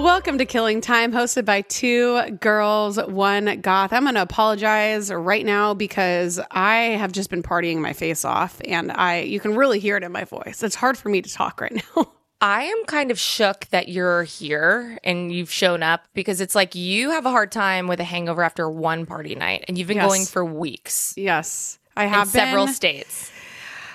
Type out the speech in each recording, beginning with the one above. Welcome to Killing Time, hosted by two girls, one goth. I'm going to apologize right now because I have just been partying my face off, and you can really hear it in my voice. It's hard for me to talk right now. I am kind of shook that you're here and you've shown up, because it's like you have a hard time with a hangover after one party night, and you've been going for weeks. Yes, I have in several states.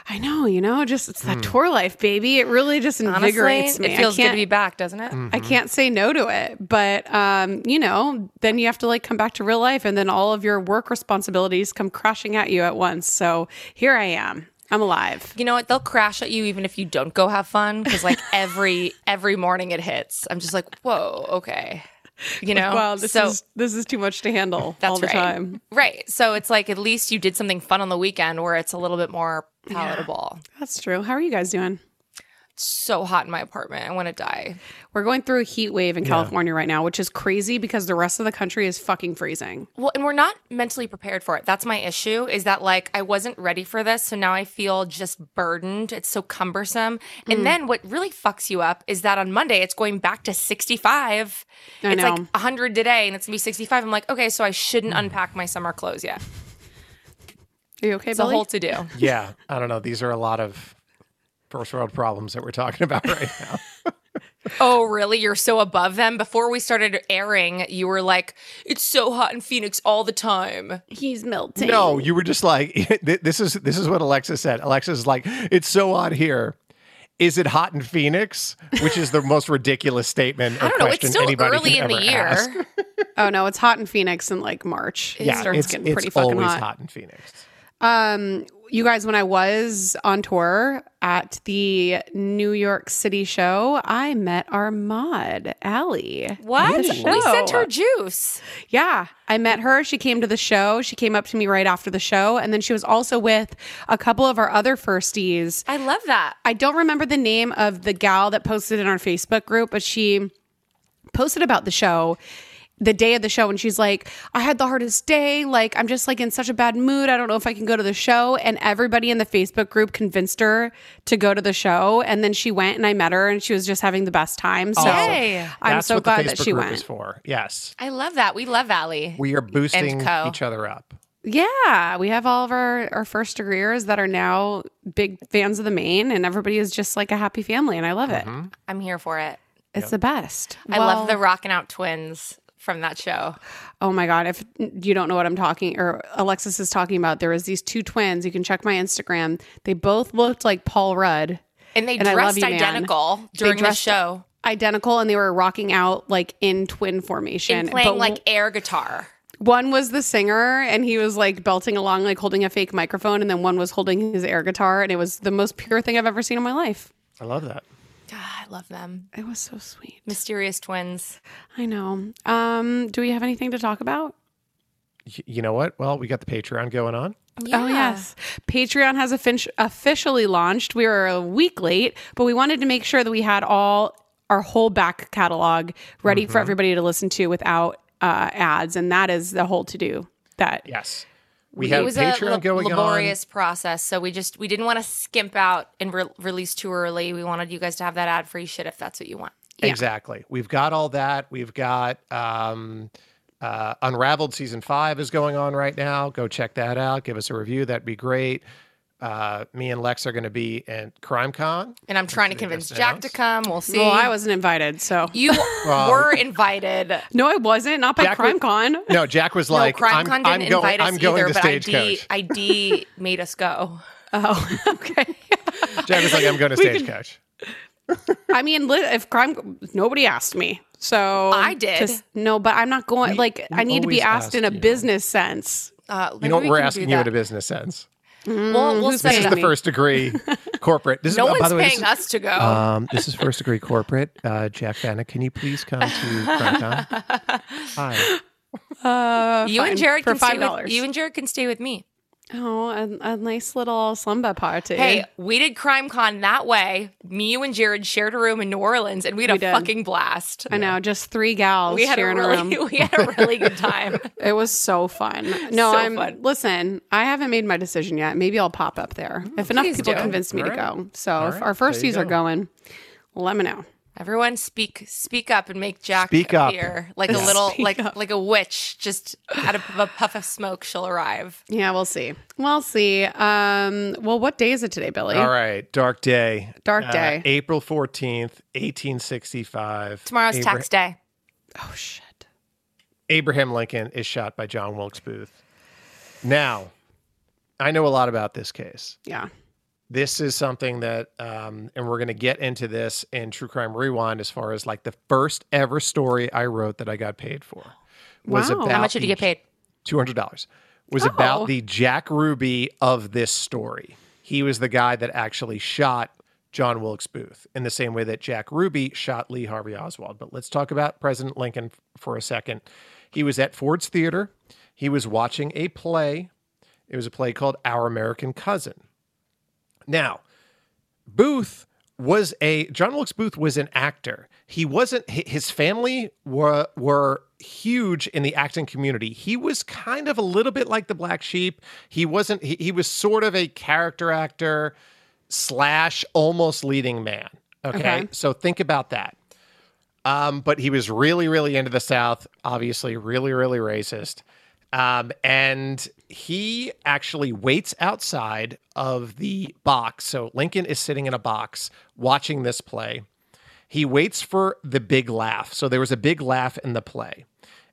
I know, just it's that tour life, baby. It really just invigorates me. It feels good to be back, doesn't it? Mm-hmm. I can't say no to it, but, then you have to come back to real life, and then all of your work responsibilities come crashing at you at once. So here I am. I'm alive. You know what? They'll crash at you even if you don't go have fun, because every morning it hits. I'm just like, whoa, okay. Wow, this is too much to handle all the time. Right. So it's at least you did something fun on the weekend where it's a little bit more palatable. Yeah, that's true. How are you guys doing? It's so hot in my apartment. I want to die. We're going through a heat wave in California right now, which is crazy because the rest of the country is fucking freezing. Well, and we're not mentally prepared for it. That's my issue, is that I wasn't ready for this. So now I feel just burdened. It's so cumbersome. And then what really fucks you up is that on Monday, it's going back to 65. It's 100 today and it's going to be 65. I'm like, okay, so I shouldn't unpack my summer clothes yet. Are you okay, Billy? It's a whole to-do. Yeah. I don't know. These are a lot of first world problems that we're talking about right now. Oh, really? You're so above them? Before we started airing, you were like, it's so hot in Phoenix all the time. He's melting. No, you were just like, this is what Alexa said. Alexa's like, it's so hot here. Is it hot in Phoenix? Which is the most ridiculous statement or question anybody could ever ask. I don't know. It's still early in the year. Oh, no. It's hot in Phoenix in March. It starts getting pretty fucking hot. It's always hot in Phoenix. You guys, when I was on tour at the New York City show, I met our mod, Allie. What? We sent her juice. Yeah. I met her. She came to the show. She came up to me right after the show. And then she was also with a couple of our other firsties. I love that. I don't remember the name of the gal that posted in our Facebook group, but she posted about the show the day of the show, and she's like, I had the hardest day. I'm just in such a bad mood. I don't know if I can go to the show. And everybody in the Facebook group convinced her to go to the show. And then she went, and I met her, and she was just having the best time. So I'm so glad that she went. That's what the Facebook group is for. Yes. I love that. We love Allie. We are boosting each other up. Yeah, we have all of our first degreeers that are now big fans of the Maine, and everybody is just a happy family, and I love it. I'm here for it. It's the best. I love the Rockin' Out Twins from that show. Oh my God. If you don't know what I'm talking or Alexis is talking about, there was these two twins. You can check my Instagram. They both looked like Paul Rudd. And they dressed identical during the show. Identical. And they were rocking out in twin formation. And playing air guitar. One was the singer, and he was belting along, holding a fake microphone. And then one was holding his air guitar. And it was the most pure thing I've ever seen in my life. I love that. I love them. It was so sweet. Mysterious twins. I know. Do we have anything to talk about? You know what? Well, we got the Patreon going on. Yeah. Oh, yes. Patreon has officially launched. We were a week late, but we wanted to make sure that we had all our whole back catalog ready for everybody to listen to without ads. And that is the whole to-do that. Yes. We have Patreon going on. It was a laborious process, so we didn't want to skimp out and release too early. We wanted you guys to have that ad-free shit if that's what you want. Yeah. Exactly. We've got all that. We've got Unraveled Season 5 is going on right now. Go check that out. Give us a review. That'd be great. Me and Lex are going to be at CrimeCon. And I'm trying to convince Jack to come. We'll see. Well, I wasn't invited, so. You were invited. No, I wasn't. Not by CrimeCon. No, Jack was like, I'm going to Stagecoach. ID made us go. Oh, okay. Jack was like, I'm going to Stagecoach. I mean, if nobody asked me. So. I did. No, but I'm not going. Like, I need to be asked in a business sense. You know what we're asking you in a business sense? We'll say this is the First Degree Corporate. This no one's paying us to go. This is First Degree Corporate. Jack Vanna, can you please come to CrimeCon? Hi. You and Jared can stay with me. Oh, a nice little slumber party. Hey, we did CrimeCon that way. Me, you, and Jared shared a room in New Orleans, and we had a fucking blast. I know, just three gals sharing a room. We had a really good time. It was so fun. Listen, I haven't made my decision yet. Maybe I'll pop up there. If enough people convince me to go. So if our firsties are going, let me know. Everyone speak up and make Jack appear like a little like a witch, just out of a puff of smoke she'll arrive. Yeah, we'll see. Well, what day is it today, Billy? All right, dark day. April 14th, 1865. Tomorrow's tax day. Oh shit. Abraham Lincoln is shot by John Wilkes Booth. Now, I know a lot about this case. Yeah. This is something that, and we're going to get into this in True Crime Rewind as far as like the first ever story I wrote that I got paid for. Wow. How much did you get paid? $200. Was about the Jack Ruby of this story. He was the guy that actually shot John Wilkes Booth in the same way that Jack Ruby shot Lee Harvey Oswald. But let's talk about President Lincoln for a second. He was at Ford's Theater. He was watching a play. It was a play called Our American Cousin. Now, John Wilkes Booth was an actor. He wasn't, his family were huge in the acting community. He was kind of a little bit like the black sheep. He was sort of a character actor / almost leading man. Okay. So think about that. But he was really, really into the South, obviously really, really racist. And he actually waits outside of the box. So Lincoln is sitting in a box watching this play. He waits for the big laugh. So there was a big laugh in the play.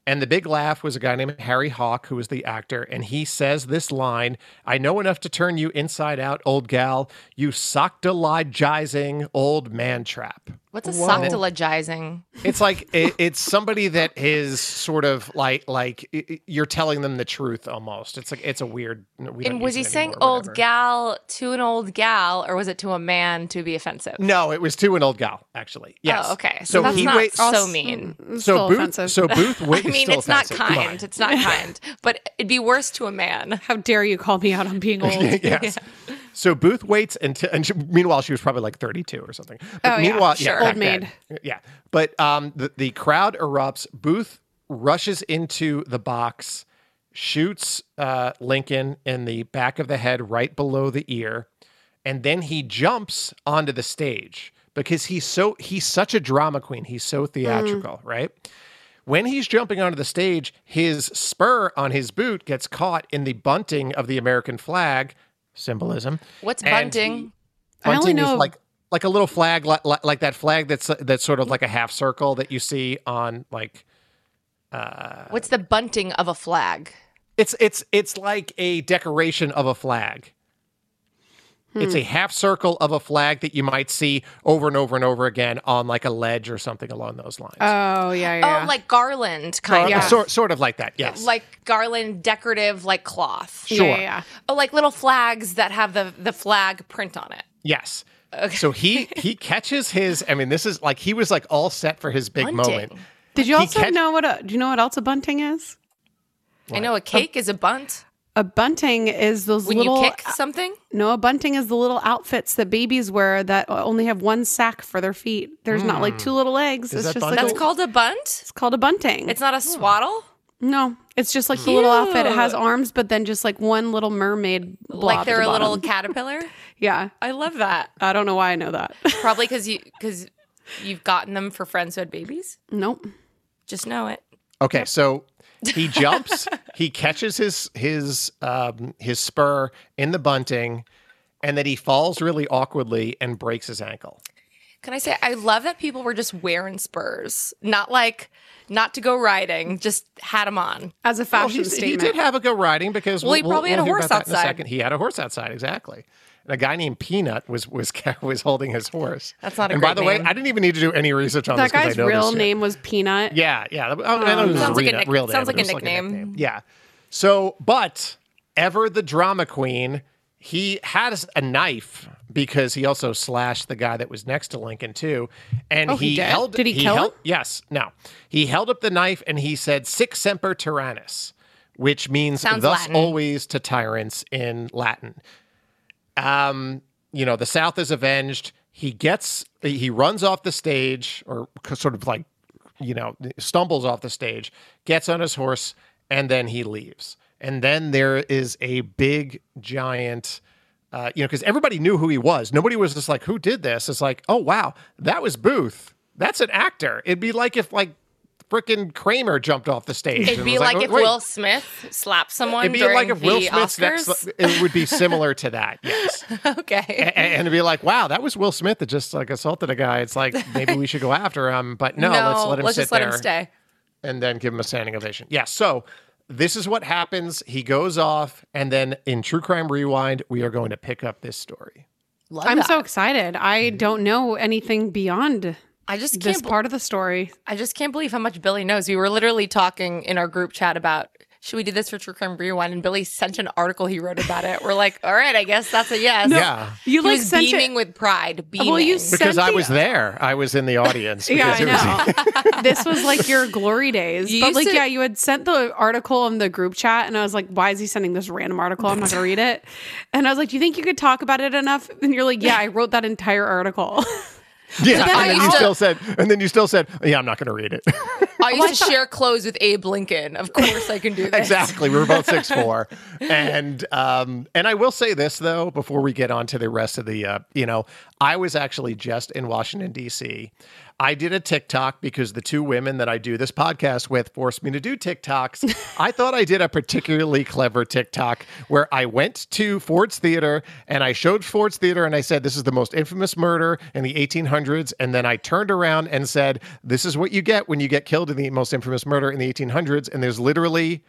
And the big laugh was a guy named Harry Hawk, who was the actor. And he says this line, "I know enough to turn you inside out, old gal. You soctologizing old man trap." What's a soctologizing? It's like it's somebody that is sort of like you're telling them the truth almost. It's like it's a weird. And was he saying old gal to an old gal, or was it to a man to be offensive? No, it was to an old gal actually. Yes. Oh, okay. So that's not so mean. So Booth. I mean, it's not kind. It's not kind. But it'd be worse to a man. How dare you call me out on being old? Yes. Yeah. So Booth waits until, meanwhile, she was probably like 32 or something. But old maid. Yeah. But the crowd erupts. Booth rushes into the box, shoots Lincoln in the back of the head, right below the ear. And then he jumps onto the stage because he's such a drama queen. He's so theatrical, right? When he's jumping onto the stage, his spur on his boot gets caught in the bunting of the American flag. Symbolism. What's bunting? Bunting I only know is like a little flag, like that flag that's sort of like a half circle that you see on like. What's the bunting of a flag? It's like a decoration of a flag. It's a half circle of a flag that you might see over and over and over again on like a ledge or something along those lines. Oh, yeah. Oh, like garland kind of. Sort of like that, yes. Like garland decorative like cloth. Sure. Yeah. Oh, like little flags that have the flag print on it. Yes. Okay. So he catches his, I mean, this is like, he was like all set for his big moment. Did you also know what else a bunting is? What? I know a cake is a bunt. A bunting is those when little... When you kick something? No, a bunting is the little outfits that babies wear that only have one sack for their feet. There's not like two little legs. It's just like that's called a bunt? It's called a bunting. It's not a swaddle? No. It's just like the little outfit. It has arms, but then just like one little mermaid blob. Like they're a little caterpillar? Yeah. I love that. I don't know why I know that. Probably because you've gotten them for friends who had babies? Nope. Just know it. Okay, so... He jumps, he catches his spur in the bunting, and then he falls really awkwardly and breaks his ankle. Can I say, I love that people were just wearing spurs, not to go riding, just had them on as a fashion statement. He did have a go riding because he probably had a horse outside. He had a horse outside, exactly. And a guy named Peanut was holding his horse. That's not a and great name. And by the way, I didn't even need to do any research on that this because I know this shit. That guy's real name was Peanut? Yeah. Sounds like a nickname. Yeah. So, but ever the drama queen, he had a knife because he also slashed the guy that was next to Lincoln too. And Did he kill him? Yes. No. He held up the knife and he said, "Sic semper tyrannis," which means thus always to tyrants in Latin. The South is avenged. He runs off the stage or sort of like, stumbles off the stage, gets on his horse, and then he leaves. And then there is a big giant, because everybody knew who he was. Nobody was just like, who did this? It's like, oh, wow, that was Booth. That's an actor. It'd be like if like frickin' Kramer jumped off the stage. It'd be like if Will Smith slapped someone. It'd be like if Will Smith's next. It would be similar to that. Yes. Okay. And it'd be like, wow, that was Will Smith that just like assaulted a guy. It's like maybe we should go after him, but no, let's let him stay, and then give him a standing ovation. Yeah. So this is what happens. He goes off, and then in True Crime Rewind, we are going to pick up this story. I'm so excited. I don't know anything beyond. Part of the story. I just can't believe how much Billy knows. We were literally talking in our group chat about, should we do this for True Crime Rewind? And Billy sent an article he wrote about it. We're like, all right, I guess that's a yes. No, yeah. He was beaming with pride. Well, you sent because I was there. I was in the audience. Yeah, I know. This was like your glory days. You had sent the article in the group chat, and I was like, why is he sending this random article? I'm not going to read it. And I was like, do you think you could talk about it enough? And you're like, yeah, I wrote that entire article. Yeah, and then you still said, yeah, I'm not going to read it. I used to share clothes with Abe Lincoln. Of course I can do this. Exactly. We were both 6'4". And I will say this, though, before we get on to the rest of the, I was actually just in Washington, D.C. I did a TikTok because the two women that I do this podcast with forced me to do TikToks. I thought I did a particularly clever TikTok where I went to Ford's Theater and I showed Ford's Theater and I said, this is the most infamous murder in the 1800s. And then I turned around and said, this is what you get when you get killed in the most infamous murder in the 1800s. And there's literally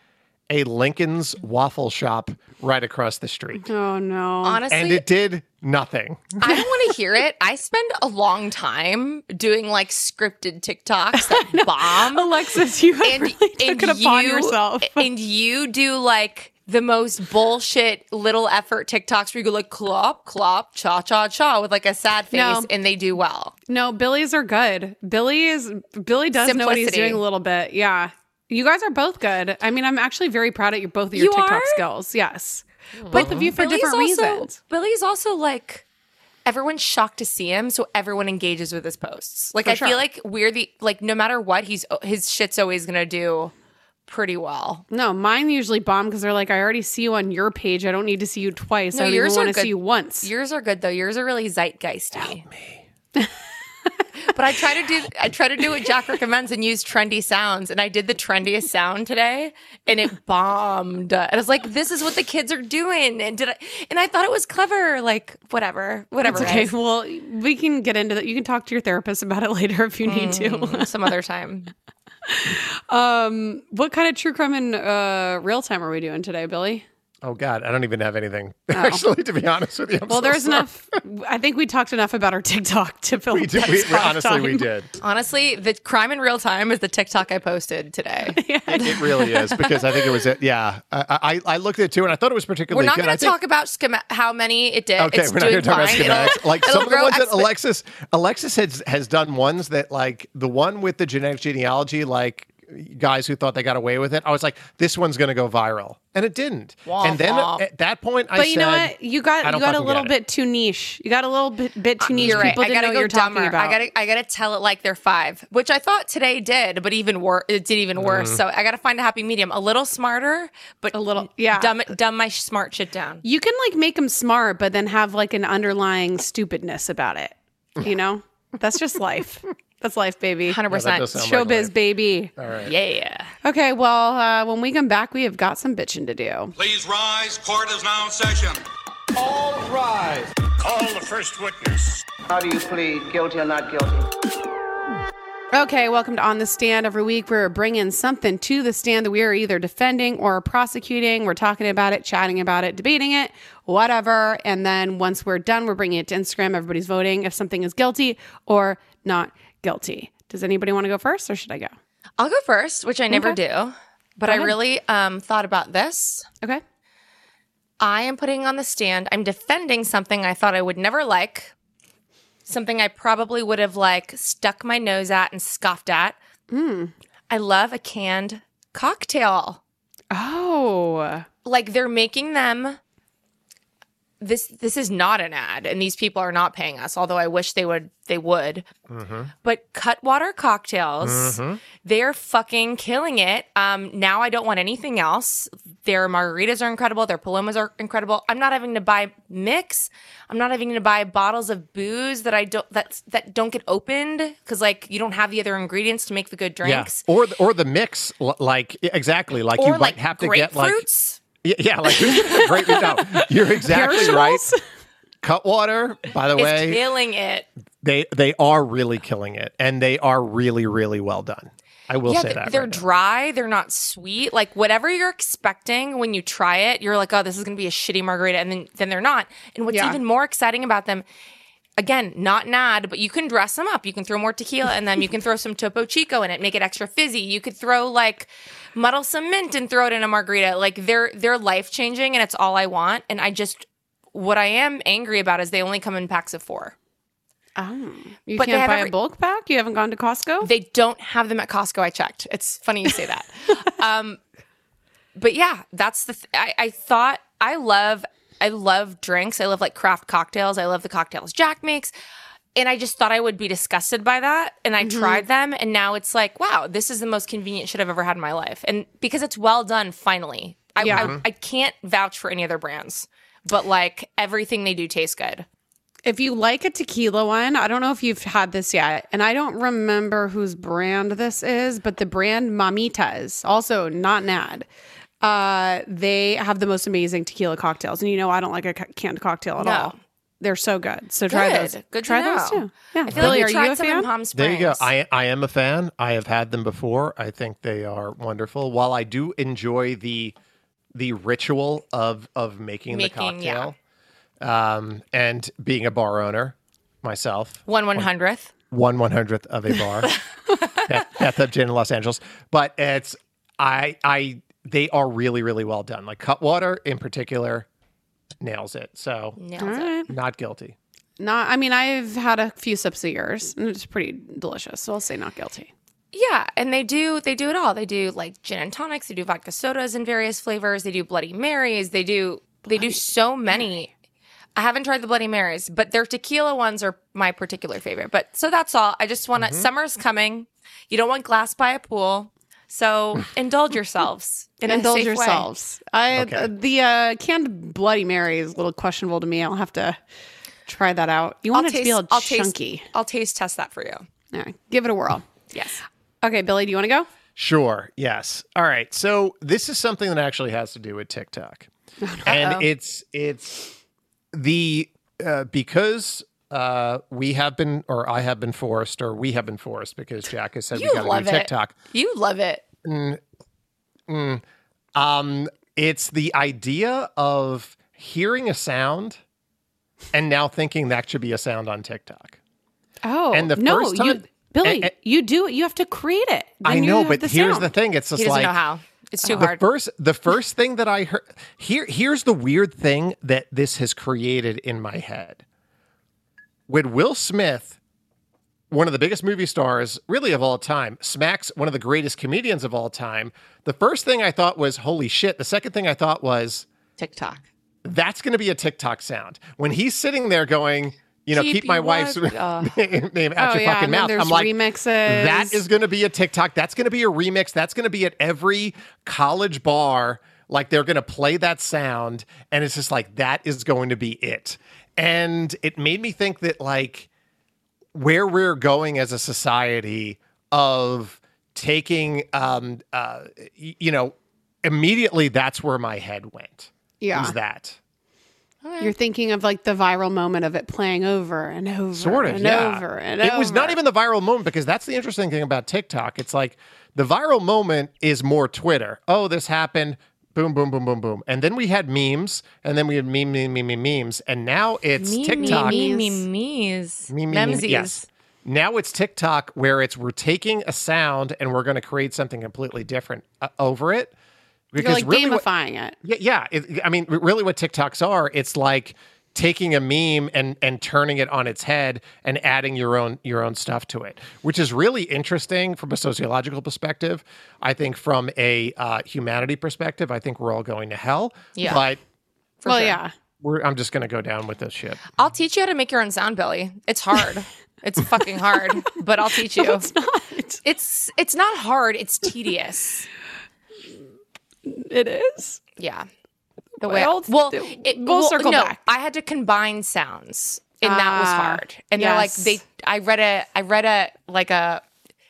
a Lincoln's waffle shop right across the street. Oh, no. Honestly. And it did nothing. I don't want to hear it. I spend a long time doing like scripted TikToks that bomb. Alexis, you have really taken it upon yourself. And you do like the most bullshit little effort TikToks where you go like clop, clop, cha, cha, cha with like a sad face and they do well. No, Billy's are good. Billy does know what he's doing a little bit. Yeah. You guys are both good. I mean, I'm actually very proud of both of your TikTok skills. Yes. Both of you for different reasons. Billy's also like, everyone's shocked to see him, so everyone engages with his posts. Like, I feel like we're the, like, no matter what, his shit's always going to do pretty well. No, mine usually bomb because they're like, I already see you on your page. I don't need to see you twice. No, I only want to see you once. Yours are good, though. Yours are really zeitgeisty. Help me. But I try to do what Jack recommends and use trendy sounds. And I did the trendiest sound today, and it bombed. And I was like, "This is what the kids are doing." And I thought it was clever. Like whatever. That's okay. Guys. Well, we can get into that. You can talk to your therapist about it later if you need to, some other time. What kind of true crime in real time are we doing today, Billy? Oh, God, I don't even have anything, actually, to be honest with you. Enough. I think we talked enough about our TikTok to fill in we did. Honestly, the crime in real time is the TikTok I posted today. Yeah. It really is, because I think it was it. Yeah, I looked at it, too, and I thought it was particularly good. We're not going to talk about how many it did. Okay, we're not going to talk about schematics. Like, some of the ones that Alexis has done ones that, like, the one with the genetic genealogy, like, guys who thought they got away with it. I was like, this one's going to go viral. And it didn't. Wow, and then at that point, I said, you know what? You got a little bit too niche. You got a little bit too niche. You're right. People didn't know what you're talking about. I got to tell it like they're five, which I thought today did, but it did even worse. Mm-hmm. So I got to find a happy medium. A little smarter, but a little dumb my smart shit down. You can like make them smart, but then have like an underlying stupidness about it. You know? That's just life. That's life, baby. 100%. Showbiz, like baby. All right. Yeah. Okay, well, when we come back, we have got some bitching to do. Please rise. Court is now in session. All rise. Call the first witness. How do you plead? Guilty or not guilty? Okay, welcome to On the Stand. Every week, we're bringing something to the stand that we are either defending or prosecuting. We're talking about it, chatting about it, debating it, whatever. And then once we're done, we're bringing it to Instagram. Everybody's voting if something is guilty or not guilty. Does anybody want to go first, or should I go? I'll go first, which I never do, but I really thought about this. Okay. I am putting on the stand. I'm defending something I thought I would never like, something I probably would have like stuck my nose at and scoffed at. Mm. I love a canned cocktail. Oh. Like they're making them. This is not an ad, and these people are not paying us, although I wish they would. Mm-hmm. But Cutwater cocktails, mm-hmm. They're fucking killing it. Now I don't want anything else. Their margaritas are incredible. Their palomas are incredible. I'm not having to buy mix. I'm not having to buy bottles of booze that don't get opened because like you don't have the other ingredients to make the good drinks. Yeah. Or the mix, like exactly like or you like might have to get like grapefruits. Yeah, like great. No, you're exactly right. Cutwater, by the way, is killing it. They are really killing it, and they are really, really well done. I will say that they're right dry. Now. They're not sweet. Like whatever you're expecting when you try it, you're like, oh, this is gonna be a shitty margarita, and then they're not. And what's even more exciting about them, again, not an ad, but you can dress them up. You can throw more tequila in them. You can throw some Topo Chico in it, make it extra fizzy. You could throw like. Muddle some mint and throw it in a margarita. Like they're life changing, and it's all I want. And I just what I am angry about is they only come in packs of 4. Oh, you but can't buy a bulk pack. You haven't gone to Costco. They don't have them at Costco. I checked. It's funny you say that. But yeah, that's the. I thought I love drinks. I love like craft cocktails. I love the cocktails Jack makes. And I just thought I would be disgusted by that. And I tried them. And now it's like, wow, this is the most convenient shit I've ever had in my life. And because it's well done, finally. I can't vouch for any other brands. But like everything they do tastes good. If you like a tequila one, I don't know if you've had this yet. And I don't remember whose brand this is. But the brand Mamitas, also not an ad. They have the most amazing tequila cocktails. And you know I don't like a canned cocktail at all. They're so good. So try those. Good try those too. Yeah. I feel like you tried some in Palm Springs. There you go. I am a fan. I have had them before. I think they are wonderful. While I do enjoy the ritual of making the cocktail, and being a bar owner myself, 1/100th, 1/100th of a bar, bathtub gin in Los Angeles. But it's they are really really well done. Like Cutwater in particular. Nails it. So not guilty. I mean, I've had a few sips of yours, and it's pretty delicious. So I'll say not guilty. Yeah, and they do it all. They do like gin and tonics. They do vodka sodas in various flavors. They do Bloody Marys. They do so many. I haven't tried the Bloody Marys, but their tequila ones are my particular favorite. But so that's all. I just want to. Summer's coming. You don't want glass by a pool. So indulge yourselves. Indulge yourselves. The canned Bloody Mary is a little questionable to me. I'll have to try that out. You want it to be all chunky. I'll taste test that for you. Yeah, give it a whirl. Yes. Okay, Billy, do you want to go? Sure. Yes. All right. So this is something that actually has to do with TikTok, and it's the because. We have been forced because Jack has said we gotta do TikTok. You love it. It's the idea of hearing a sound and now thinking that should be a sound on TikTok. Oh, and first time, Billy, you do it. You have to create it. I know, but here's the thing. It's just he doesn't know how. It's too hard. The first thing that I heard here's the weird thing that this has created in my head. When Will Smith one of the biggest movie stars really of all time, smacks one of the greatest comedians of all time. The first thing I thought was, holy shit. The second thing I thought was... TikTok. That's going to be a TikTok sound. When he's sitting there going... You know, keep my wife's name out your fucking mouth. I'm like, remixes. That is going to be a TikTok. That's going to be a remix. That's going to be at every college bar. Like, they're going to play that sound. And it's just like, that is going to be it. And it made me think that, like, where we're going as a society of taking, you know, immediately that's where my head went. Yeah. Is that. Right. You're thinking of like the viral moment of it playing over and over over and over. It was not even the viral moment, because that's the interesting thing about TikTok. It's like the viral moment is more Twitter. Oh, this happened. Boom, boom, boom, boom, boom. And then we had memes, and then we had memes. And now it's TikTok. Memesies. Yes. Now it's TikTok, where it's we're taking a sound and we're going to create something completely different over it. Because you're like really gamifying it. Yeah. I mean, really what TikToks are, it's like taking a meme and turning it on its head and adding your own stuff to it, which is really interesting from a sociological perspective. I think from a humanity perspective, I think we're all going to hell. Yeah. But I'm just going to go down with this shit. I'll teach you how to make your own sound, Billy. It's hard. It's fucking hard, but I'll teach you. No, it's not. It's not hard. It's tedious. It is? Yeah. The way we'll circle back. I had to combine sounds, and that was hard. And they're like I read a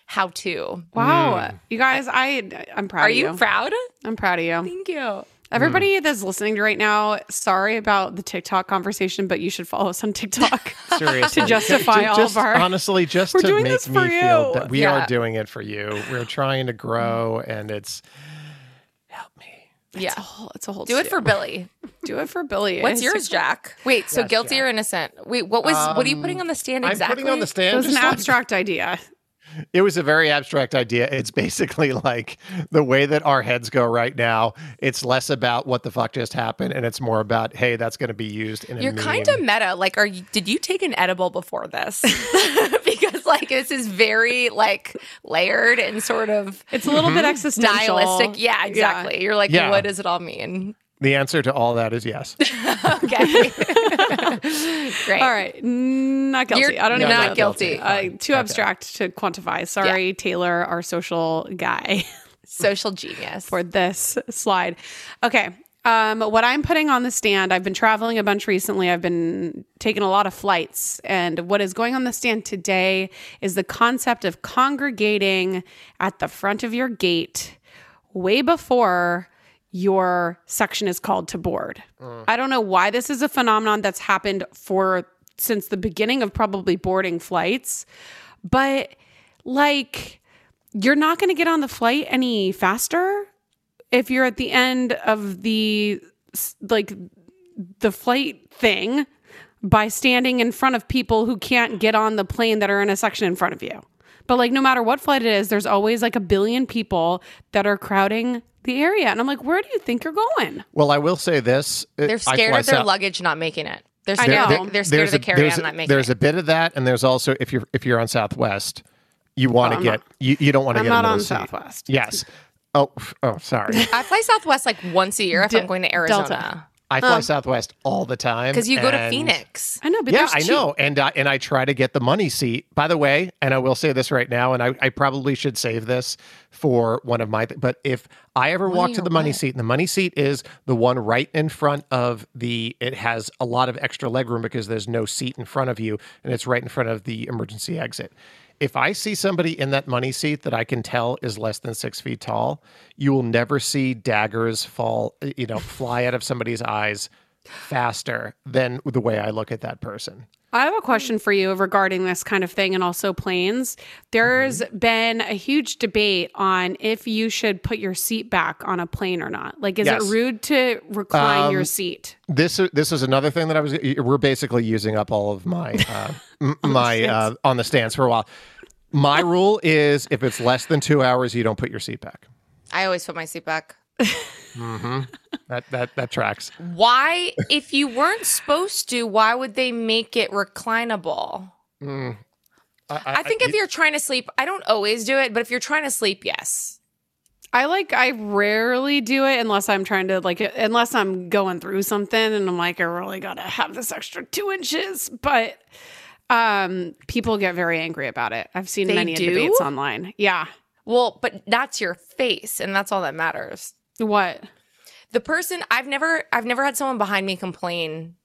how to. Wow. Mm. You guys, I'm proud of you. Are you proud? I'm proud of you. Thank you. Everybody that's listening to right now, sorry about the TikTok conversation, but you should follow us on TikTok. Seriously. To justify all of our... Honestly, just to make me feel that we are doing it for you. We're trying to grow, and it's... Help me. Yeah. It's a whole do it for Billy. Do it for Billy. What's yours, Jack? Wait, so guilty or innocent? Wait, what are you putting on the stand exactly? I'm putting on the stand. It was an abstract idea. It was a very abstract idea. It's basically like the way that our heads go right now. It's less about what the fuck just happened, and it's more about, hey, that's going to be used in a You're kind of meta. Like, did you take an edible before this? Because like this is very like layered and sort of it's a little bit existential. Nihilistic. Yeah, exactly. Yeah. You're like, what does it all mean? The answer to all that is yes. Okay. Great. All right. Not guilty. You're I don't even know. Not guilty. Too abstract to quantify. Sorry, Taylor, our social guy. Social genius. For this slide. Okay. What I'm putting on the stand, I've been traveling a bunch recently. I've been taking a lot of flights. And what is going on the stand today is the concept of congregating at the front of your gate way before your section is called to board. I don't know why this is a phenomenon that's happened since the beginning of probably boarding flights, but like you're not going to get on the flight any faster if you're at the end of the flight thing by standing in front of people who can't get on the plane that are in a section in front of you. But like no matter what flight it is, there's always like a billion people that are crowding the area. And I'm like, where do you think you're going? Well, I will say this. They're scared of their luggage not making it. They're scared, I know. They're scared of the carry-on not making it. There's a bit of that. And there's also, if you're on Southwest, you want to you don't want to get in the seat. I'm not on Southwest. Yes. Oh, sorry. I fly Southwest like once a year if I'm going to Arizona. Delta. I fly Southwest all the time. Because you go to Phoenix. I know, but yeah, I know. And I try to get the money seat. By the way, and I will say this right now, and I probably should save this for one of my... But if I ever walk to the money seat, and the money seat is the one right in front of the... It has a lot of extra legroom because there's no seat in front of you, and it's right in front of the emergency exit. If I see somebody in that money seat that I can tell is less than 6 feet tall, you will never see daggers fly out of somebody's eyes faster than the way I look at that person. I have a question for you regarding this kind of thing and also planes. There's been a huge debate on if you should put your seat back on a plane or not. Like, is it rude to recline your seat? This is another thing that we're basically using up all of my, on the stands for a while. My rule is if it's less than 2 hours, you don't put your seat back. I always put my seat back. That tracks. Why, if you weren't supposed to, why would they make it reclinable? I think if you're trying to sleep, I don't always do it, but if you're trying to sleep, yes. I rarely do it unless I'm trying to, like, unless I'm going through something and I'm like, I really got to have this extra 2 inches. But people get very angry about it. I've seen many debates online. Yeah. Well, but that's your face and that's all that matters. What? The person, I've never had someone behind me complain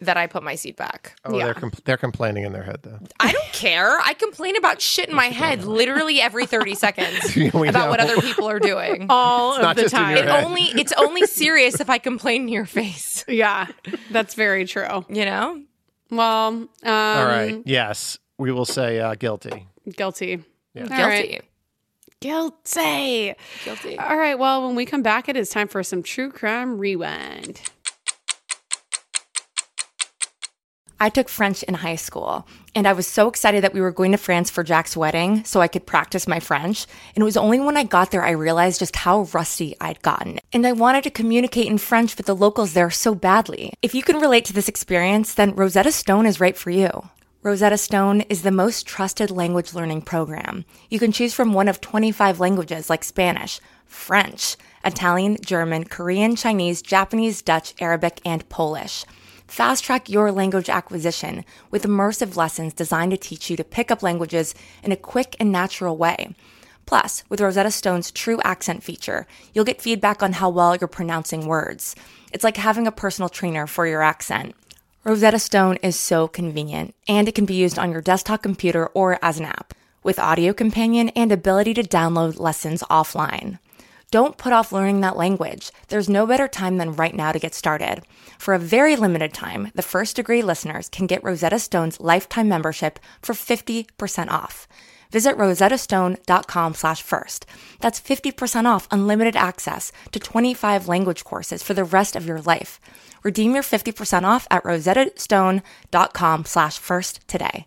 that I put my seat back. Oh, yeah. They're complaining in their head, though. I don't care. I complain about shit in my head literally every 30 seconds about what other people are doing. All of the time. It's only serious if I complain in your face. Yeah, that's very true. You know? Well, all right. Yes, we will say guilty. Guilty. Yeah. Guilty. Right. Guilty. Guilty. All right. Well, when we come back, it is time for some True Crime Rewind. I took French in high school, and I was so excited that we were going to France for Jack's wedding so I could practice my French. And it was only when I got there I realized just how rusty I'd gotten. And I wanted to communicate in French with the locals there so badly. If you can relate to this experience, then Rosetta Stone is right for you. Rosetta Stone is the most trusted language learning program. You can choose from one of 25 languages like Spanish, French, Italian, German, Korean, Chinese, Japanese, Dutch, Arabic, and Polish. Fast-track your language acquisition with immersive lessons designed to teach you to pick up languages in a quick and natural way. Plus, with Rosetta Stone's True Accent feature, you'll get feedback on how well you're pronouncing words. It's like having a personal trainer for your accent. Rosetta Stone is so convenient, and it can be used on your desktop computer or as an app, with audio companion and ability to download lessons offline. Don't put off learning that language. There's no better time than right now to get started. For a very limited time, the First Degree listeners can get Rosetta Stone's lifetime membership for 50% off. Visit rosettastone.com/first. That's 50% off unlimited access to 25 language courses for the rest of your life. Redeem your 50% off at rosettastone.com/first today.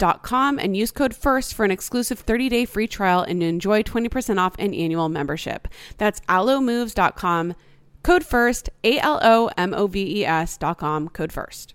and use code FIRST for an exclusive 30-day free trial and enjoy 20% off an annual membership. That's alomoves.com, code FIRST, ALOMOVES.com, code FIRST.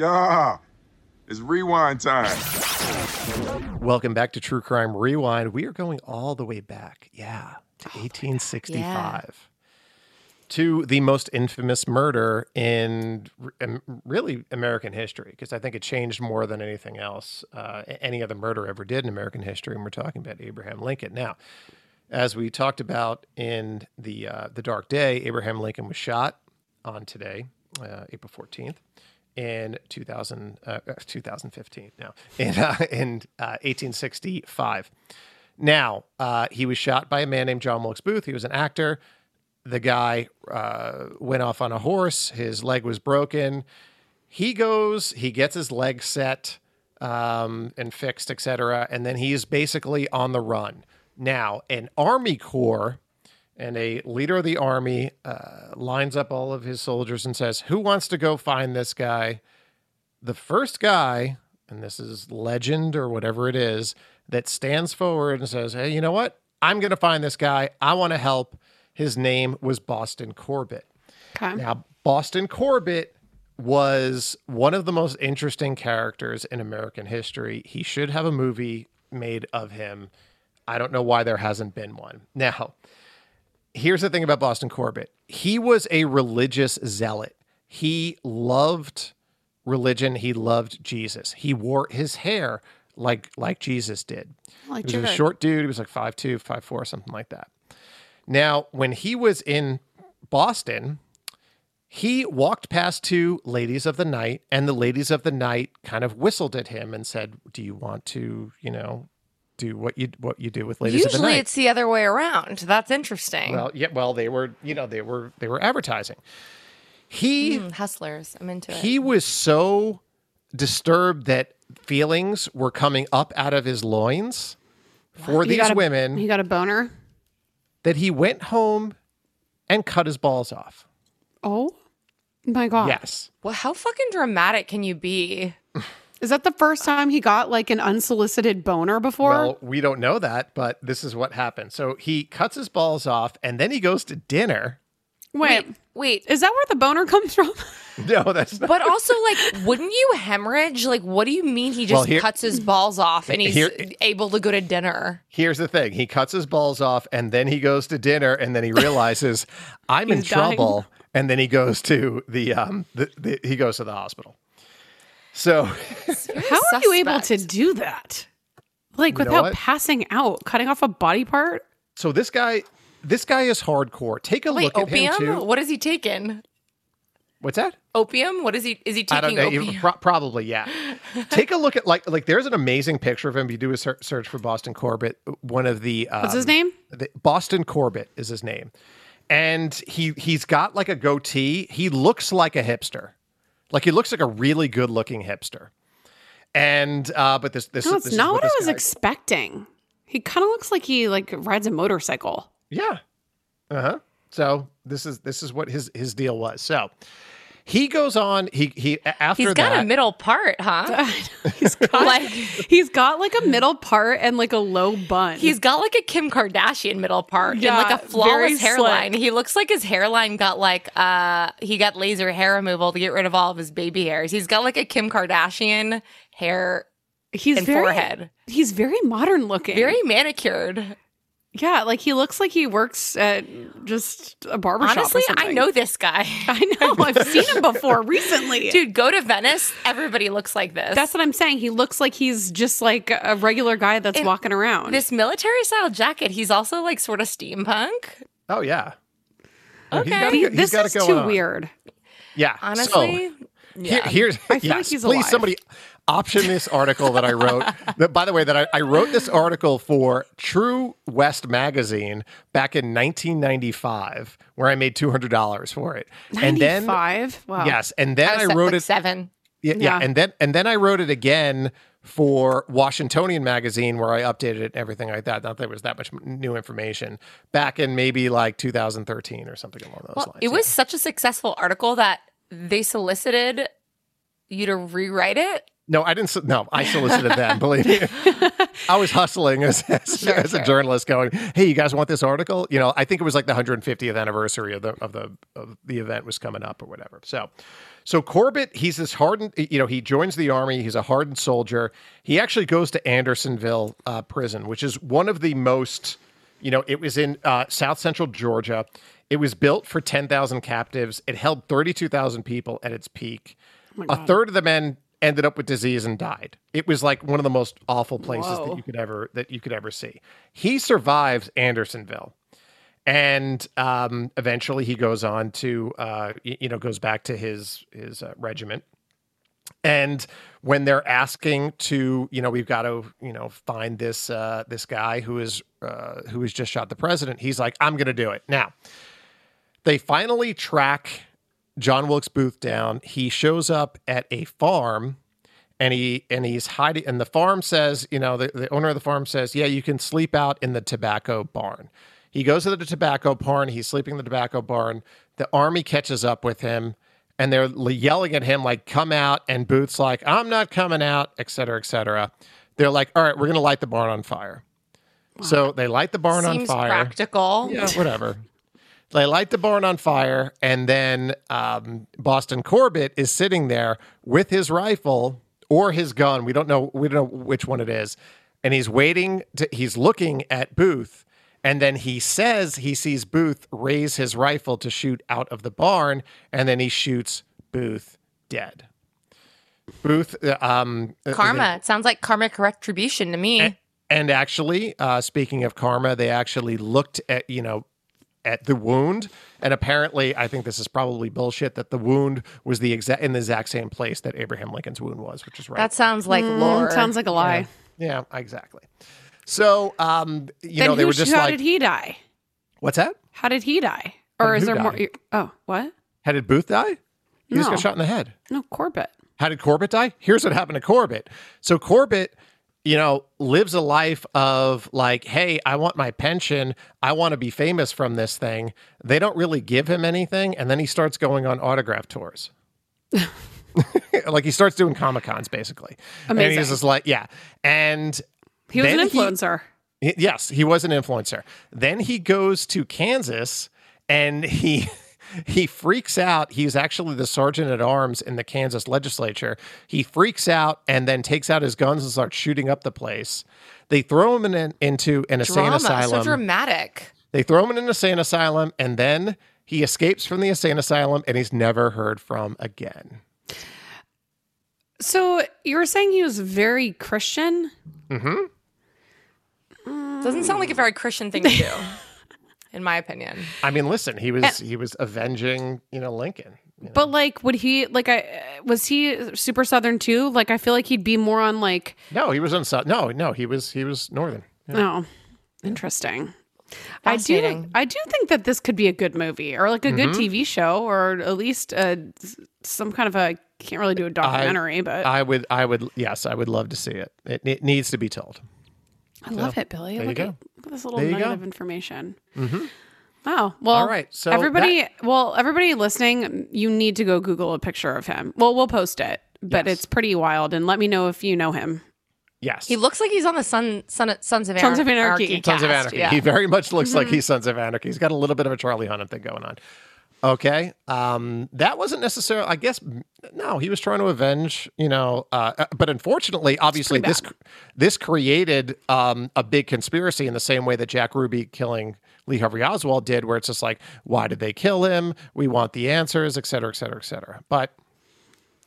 Ah, it's rewind time. Welcome back to True Crime Rewind. We are going all the way back, to 1865. to the most infamous murder in really American history, because I think it changed more than anything else, any other murder ever did in American history, and we're talking about Abraham Lincoln. Now, as we talked about in the Dark Day, Abraham Lincoln was shot on today, April 14th, in 2015, now, in 1865. Now, he was shot by a man named John Wilkes Booth. He was an actor. The guy went off on a horse. His leg was broken. He goes, he gets his leg set and fixed, etc., and then he is basically on the run. Now, an Army Corps and a leader of the Army lines up all of his soldiers and says, who wants to go find this guy? The first guy, and this is legend or whatever it is, that stands forward and says, hey, you know what? I'm going to find this guy. I want to help. His name was Boston Corbett. Okay. Now, Boston Corbett was one of the most interesting characters in American history. He should have a movie made of him. I don't know why there hasn't been one. Now, here's the thing about Boston Corbett. He was a religious zealot. He loved religion. He loved Jesus. He wore his hair like Jesus did. Like he was a short dude. He was like 5'2", 5'4", something like that. Now, when he was in Boston, he walked past two ladies of the night, and the ladies of the night kind of whistled at him and said, do you want to, you know, do what you do with ladies of the night? Usually it's the other way around. That's interesting. Well, yeah, well, they were, you know, they were advertising. He hustlers. I'm into it. He was so disturbed that feelings were coming up out of his loins for these women. He got a boner? That he went home and cut his balls off. Oh my God. Yes. Well, how fucking dramatic can you be? Is that the first time he got like an unsolicited boner before? Well, we don't know that, but this is what happened. So he cuts his balls off and then he goes to dinner. Wait. Is that where the boner comes from? No, that's not. But also, like, wouldn't you hemorrhage? Like, what do you mean he just cuts his balls off and he's able to go to dinner? Here's the thing. He cuts his balls off and then he goes to dinner and then he realizes I'm in trouble. And then he goes to the hospital. So how are you able to do that? Like, without passing out, cutting off a body part? So this guy is hardcore. Take a look at him, too. What is he taking? What's that? Opium? What is he? Is he taking opium? Probably, yeah. Take a look at like. There's an amazing picture of him. If you do a search for Boston Corbett, one of the what's his name? Boston Corbett is his name, and he's got like a goatee. He looks like a hipster, like he looks like a really good looking hipster. And but this is not what I was expecting. He kind of looks like he like rides a motorcycle. Yeah. So this is what his deal was. So he goes on. He after he's got that, a middle part, huh? he's got like a middle part and like a low bun. He's got like a Kim Kardashian middle part and like a flawless hairline. Slick. He looks like his hairline got like he got laser hair removal to get rid of all of his baby hairs. He's got like a Kim Kardashian hair. He's and very, forehead. He's very modern looking. Very manicured. Yeah, like he looks like he works at just a barbershop. Honestly, I know this guy. I know. I've seen him before recently. Dude, go to Venice. Everybody looks like this. That's what I'm saying. He looks like he's just like a regular guy that's walking around. This military style jacket, he's also like sort of steampunk. Oh, yeah. Okay. This is too weird. Yeah. Honestly. Here's I feel like he's alive. Please, somebody option this article that I wrote. By the way, that I wrote this article for True West magazine back in 1995, where I made $200 for it. 95? Wow. Yes, and then I wrote it. 7. Yeah, and then I wrote it again for Washingtonian magazine, where I updated it and everything like that. Not that there was that much new information back in maybe like 2013 or something along those lines. It was such a successful article that they solicited you to rewrite it? No, I didn't. No, I solicited them, believe me. I was hustling as a journalist going, hey, you guys want this article? You know, I think it was like the 150th anniversary of the event was coming up or whatever. So Corbett, he's this hardened, you know, he joins the Army. He's a hardened soldier. He actually goes to Andersonville prison, which is one of the most, you know, it was in South Central Georgia. It was built for 10,000 captives. It held 32,000 people at its peak. Oh, a third of the men ended up with disease and died. It was like one of the most awful places that you could ever see. He survives Andersonville, and eventually he goes on to goes back to his regiment. And when they're asking to, we've got to, find this this guy who has just shot the president, he's like, I'm going to do it. Now, they finally track John Wilkes Booth down. He shows up at a farm, and he's hiding. And the farm says, the owner of the farm says, yeah, you can sleep out in the tobacco barn. He goes to the tobacco barn. He's sleeping in the tobacco barn. The army catches up with him. And they're yelling at him, like, come out. And Booth's like, I'm not coming out, et cetera, et cetera. They're like, all right, we're going to light the barn on fire. Wow. So they light the barn on fire. Seems practical. Yeah, whatever. They light the barn on fire. And then Boston Corbett is sitting there with his rifle or his gun. We don't know which one it is. And he's waiting. He's looking at Booth. And then he says he sees Booth raise his rifle to shoot out of the barn, and then he shoots Booth dead. Booth, karma. It sounds like karmic retribution to me. And actually, speaking of karma, they actually looked at at the wound, and apparently, I think this is probably bullshit, that the wound was in the exact same place that Abraham Lincoln's wound was, which is right. That sounds like lore. Sounds like a lie. Yeah, exactly. So, they were just like... How did he die? What's that? How did he die? Or is there more... Oh, what? How did Booth die? He just got shot in the head. No, Corbett. How did Corbett die? Here's what happened to Corbett. So Corbett, lives a life of like, hey, I want my pension. I want to be famous from this thing. They don't really give him anything. And then he starts going on autograph tours. Like he starts doing Comic-Cons, basically. Amazing. And he's just like, yeah. And... He was an influencer. He was an influencer. Then he goes to Kansas, and he freaks out. He's actually the sergeant at arms in the Kansas legislature. He freaks out and then takes out his guns and starts shooting up the place. They throw him into an insane asylum. So dramatic. They throw him in an insane asylum, and then he escapes from the insane asylum, and he's never heard from again. So you were saying he was very Christian? Mm-hmm. Doesn't sound like a very Christian thing to do, in my opinion. I mean, listen, he was avenging, Lincoln. But was he super Southern too? Like, I feel like he'd be more on like. No, he was on South. No, he was Northern. Yeah. Oh, interesting. I do think that this could be a good movie or like a good TV show or at least some kind of a. Can't really do a documentary, but I would love to see it. It needs to be told. I love it, Billy. Look at this little nugget of information. Mm-hmm. Wow. Well, all right. So everybody listening, you need to go Google a picture of him. Well, we'll post it, but It's pretty wild. And let me know if you know him. Yes. He looks like he's on the Sons of Anarchy. Sons of Anarchy. Yeah. He very much looks like he's Sons of Anarchy. He's got a little bit of a Charlie Hunnam thing going on. Okay. That wasn't necessarily, I guess, no, he was trying to avenge, but unfortunately, obviously, this created a big conspiracy in the same way that Jack Ruby killing Lee Harvey Oswald did, where it's just like, why did they kill him? We want the answers, et cetera, et cetera, et cetera. But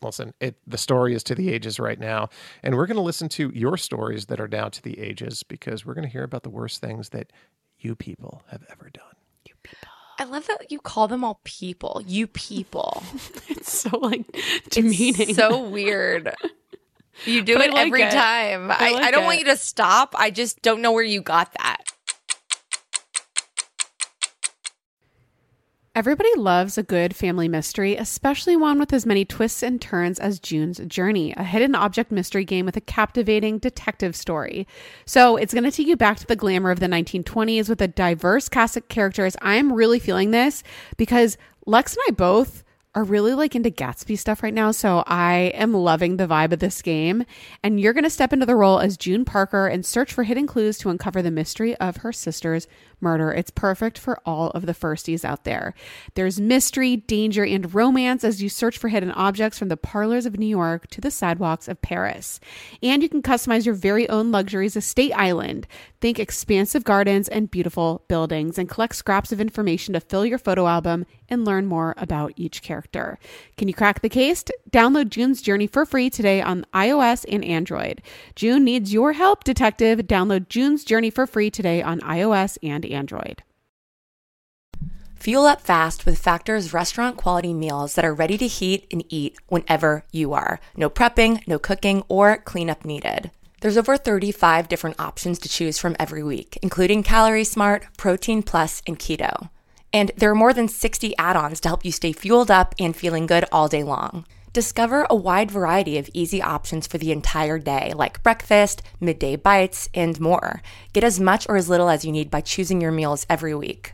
listen, the story is to the ages right now, and we're going to listen to your stories that are now to the ages because we're going to hear about the worst things that you people have ever done. You people. I love that you call them all people. You people. It's so like demeaning. It's so weird. You do it every time. I don't want you to stop. I just don't know where you got that. Everybody loves a good family mystery, especially one with as many twists and turns as June's Journey, a hidden object mystery game with a captivating detective story. So it's going to take you back to the glamour of the 1920s with a diverse cast of characters. I'm really feeling this because Lex and I both are really like into Gatsby stuff right now. So I am loving the vibe of this game. And you're going to step into the role as June Parker and search for hidden clues to uncover the mystery of her sister's murder. It's perfect for all of the firsties out there. There's mystery, danger, and romance as you search for hidden objects from the parlors of New York to the sidewalks of Paris. And you can customize your very own luxuries estate island. Think expansive gardens and beautiful buildings, and collect scraps of information to fill your photo album and learn more about each character. Can you crack the case? Download June's Journey for free today on iOS and Android. June needs your help, detective. Download June's Journey for free today on iOS and Android. Fuel up fast with Factor's restaurant-quality meals that are ready to heat and eat whenever you are. No prepping, no cooking, or cleanup needed. There's over 35 different options to choose from every week, including Calorie Smart, Protein Plus, and Keto. And there are more than 60 add-ons to help you stay fueled up and feeling good all day long. Discover a wide variety of easy options for the entire day, like breakfast, midday bites, and more. Get as much or as little as you need by choosing your meals every week.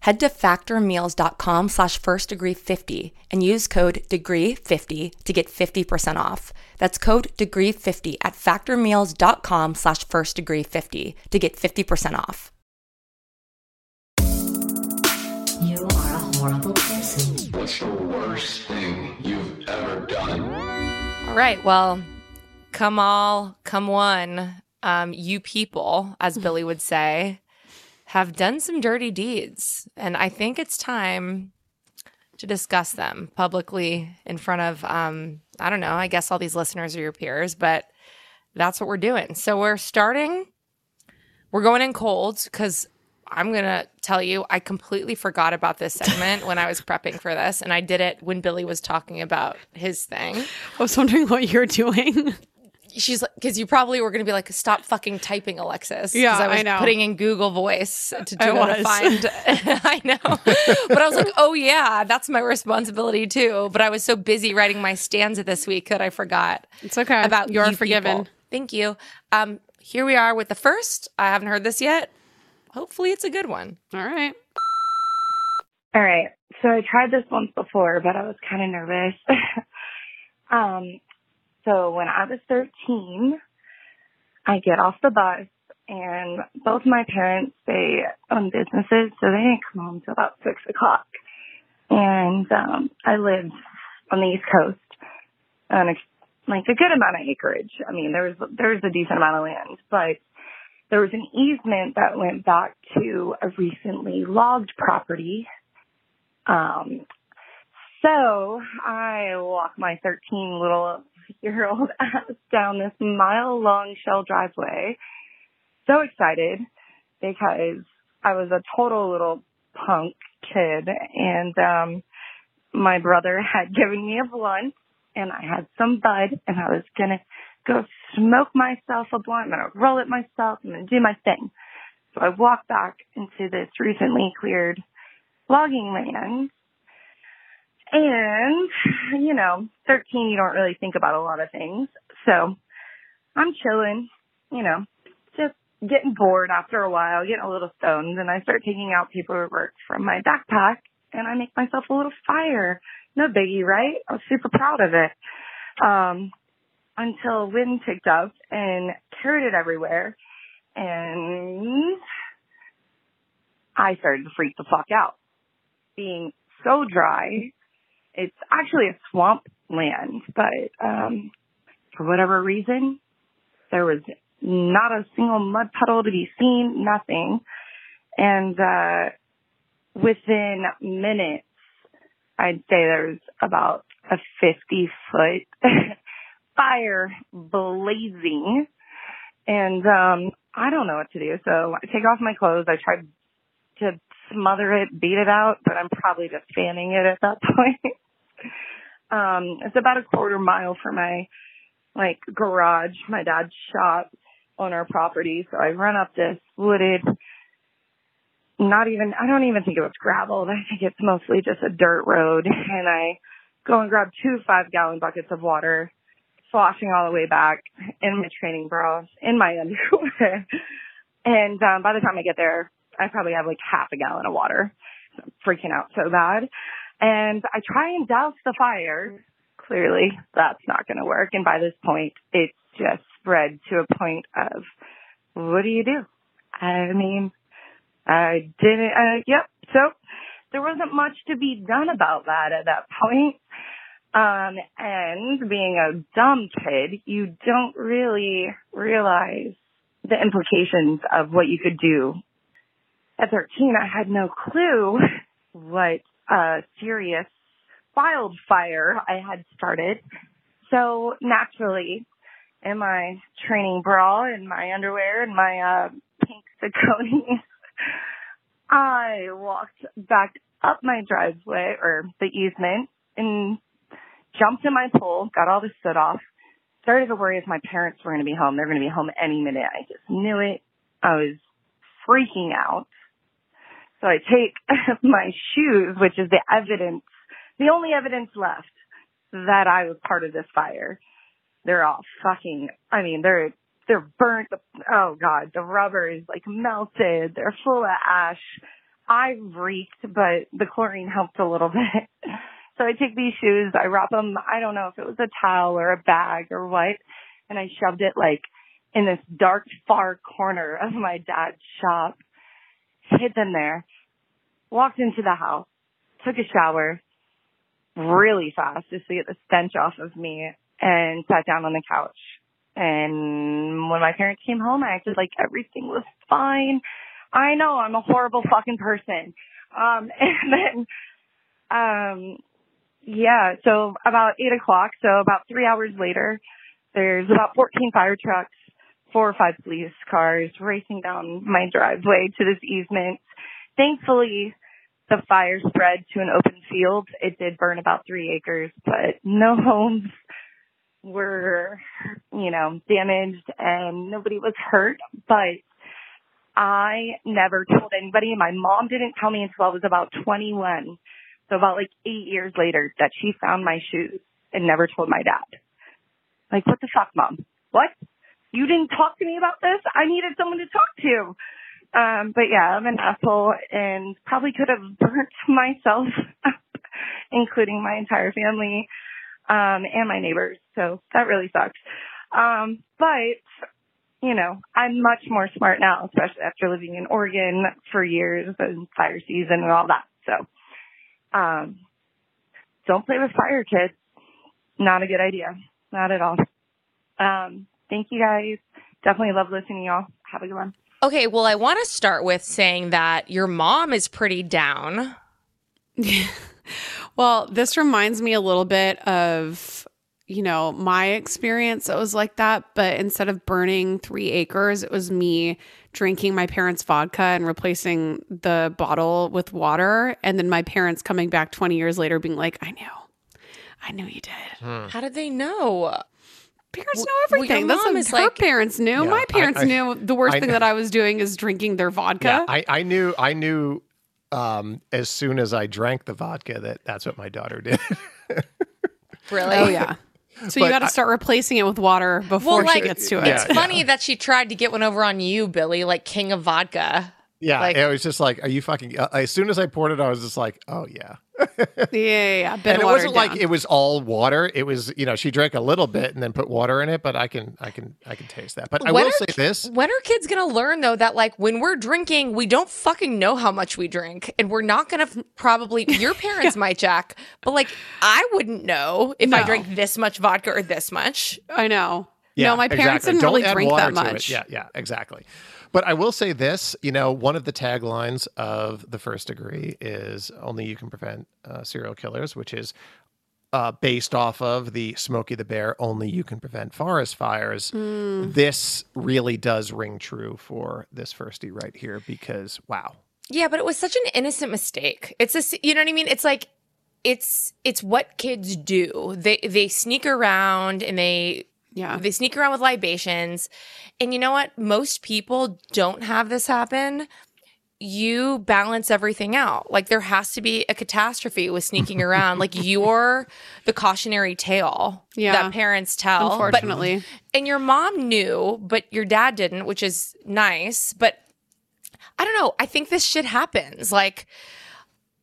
Head to factormeals.com/firstdegree50 and use code degree50 to get 50% off. That's code degree50 at factormeals.com/firstdegree50 to get 50% off. You are a horrible person. What's the worst thing you've ever done? All right, well, come all, come one, you people, as Billy would say, have done some dirty deeds, and I think it's time to discuss them publicly in front of, I don't know, I guess all these listeners are your peers, but that's what we're doing. So we're going in cold because I'm going to tell you, I completely forgot about this segment when I was prepping for this, and I did it when Billy was talking about his thing. I was wondering what you're doing. She's like, because you probably were going to be like, stop fucking typing, Alexis. Yeah, I was putting in Google Voice to try to find. I know. But I was like, oh, yeah, that's my responsibility, too. But I was so busy writing my stanza this week that I forgot. It's okay. About You're forgiven. People. Thank you. Here we are with the first. I haven't heard this yet. Hopefully it's a good one. All right. So I tried this once before, but I was kind of nervous. So when I was 13, I get off the bus, and both my parents, they own businesses, so they didn't come home till about 6 o'clock. And I lived on the East Coast on a good amount of acreage. I mean, there was a decent amount of land, but there was an easement that went back to a recently logged property. So I walked my 13-year-old ass down this mile-long shell driveway, so excited because I was a total little punk kid, and my brother had given me a blunt, and I had some bud, and I was going to go smoke myself a blunt. I'm going to roll it myself. I'm going to do my thing. So I walked back into this recently cleared logging land. And, 13, you don't really think about a lot of things. So I'm chilling, just getting bored after a while, getting a little stoned. And I start taking out paperwork from my backpack, and I make myself a little fire. No biggie, right? I was super proud of it. Until wind picked up and carried it everywhere. And I started to freak the fuck out. Being so dry. It's actually a swamp land, but for whatever reason, there was not a single mud puddle to be seen, nothing. And within minutes, I'd say there's about a 50-foot fire blazing. And I don't know what to do, so I take off my clothes. I tried to smother it, beat it out, but I'm probably just fanning it at that point. It's about a quarter mile from my garage, my dad's shop, on our property. So I run up this wooded, I don't even think it was gravel. I think it's mostly just a dirt road. And I go and grab 2 5-gallon buckets of water, sloshing all the way back in my training bra, in my underwear. And by the time I get there, I probably have like half a gallon of water. So I'm freaking out so bad. And I try and douse the fire. Clearly, that's not going to work. And by this point, it's just spread to a point of, what do you do? I mean, I didn't, yep. So there wasn't much to be done about that at that point. And being a dumb kid, you don't really realize the implications of what you could do. At 13, I had no clue what serious wildfire I had started. So naturally, in my training bra and my underwear and my pink Saucony, I walked back up my driveway or the easement and jumped in my pool, got all the soot off, started to worry if my parents were going to be home. They're going to be home any minute. I just knew it. I was freaking out. So I take my shoes, which is the evidence, the only evidence left that I was part of this fire. They're all fucking, I mean, they're burnt. Oh God, the rubber is like melted. They're full of ash. I reeked, but the chlorine helped a little bit. So I take these shoes, I wrap them, I don't know if it was a towel or a bag or what, and I shoved it like in this dark, far corner of my dad's shop, hid them there, walked into the house, took a shower really fast just to get the stench off of me, and sat down on the couch. And when my parents came home, I acted like everything was fine. I know, I'm a horrible fucking person. And then, yeah, so about 8 o'clock, so about 3 hours later, there's about 14 fire trucks, 4 or 5 police cars racing down my driveway to this easement. Thankfully, the fire spread to an open field. It did burn about 3 acres, but no homes were, you know, damaged and nobody was hurt. But I never told anybody. My mom didn't tell me until I was about 21. So about like 8 years later that she found my shoes and never told my dad. Like, what the fuck, Mom? What? You didn't talk to me about this? I needed someone to talk to. But yeah, I'm an asshole and probably could have burnt myself up, including my entire family, and my neighbors. So that really sucks. But, you know, I'm much more smart now, especially after living in Oregon for years and fire season and all that. So, don't play with fire, kids. Not a good idea. Not at all. Thank you, guys. Definitely love listening to y'all. Have a good one. Okay, well, I want to start with saying that your mom is pretty down. Well, this reminds me a little bit of, you know, my experience that was like that. But instead of burning 3 acres, it was me drinking my parents' vodka and replacing the bottle with water. And then my parents coming back 20 years later being like, I knew you did. How did they know? Parents know everything. Well, that's what her parents knew. Yeah, my parents knew the worst thing that I was doing is drinking their vodka. Yeah, I knew as soon as I drank the vodka that's what my daughter did. Really? Oh, yeah. So but you got to start replacing it with water before she gets to it. Yeah, it's funny that she tried to get one over on you, Billy, like king of vodka. Yeah, it was just like, are you fucking... as soon as I poured it, I was just like, oh, yeah. yeah. And it wasn't like it was all water. It was, you know, she drank a little bit and then put water in it, but I can taste that. But I will say this. When are kids going to learn, though, that, like, when we're drinking, we don't fucking know how much we drink, and we're not going to probably... Your parents might, Jack, but, like, I wouldn't know if I drank this much vodka or this much. I know. Yeah, no, my parents didn't really drink that much. Yeah, exactly. But I will say this, you know, one of the taglines of The First Degree is only you can prevent serial killers, which is based off of the Smokey the Bear, only you can prevent forest fires. Mm. This really does ring true for this firstie right here because, wow. Yeah, but it was such an innocent mistake. You know what I mean? It's like, it's what kids do. They sneak around and they... Yeah. They sneak around with libations. And you know what? Most people don't have this happen. You balance everything out. Like, there has to be a catastrophe with sneaking around. Like, you're the cautionary tale that parents tell. Unfortunately. But, and your mom knew, but your dad didn't, which is nice. But I don't know. I think this shit happens. Like,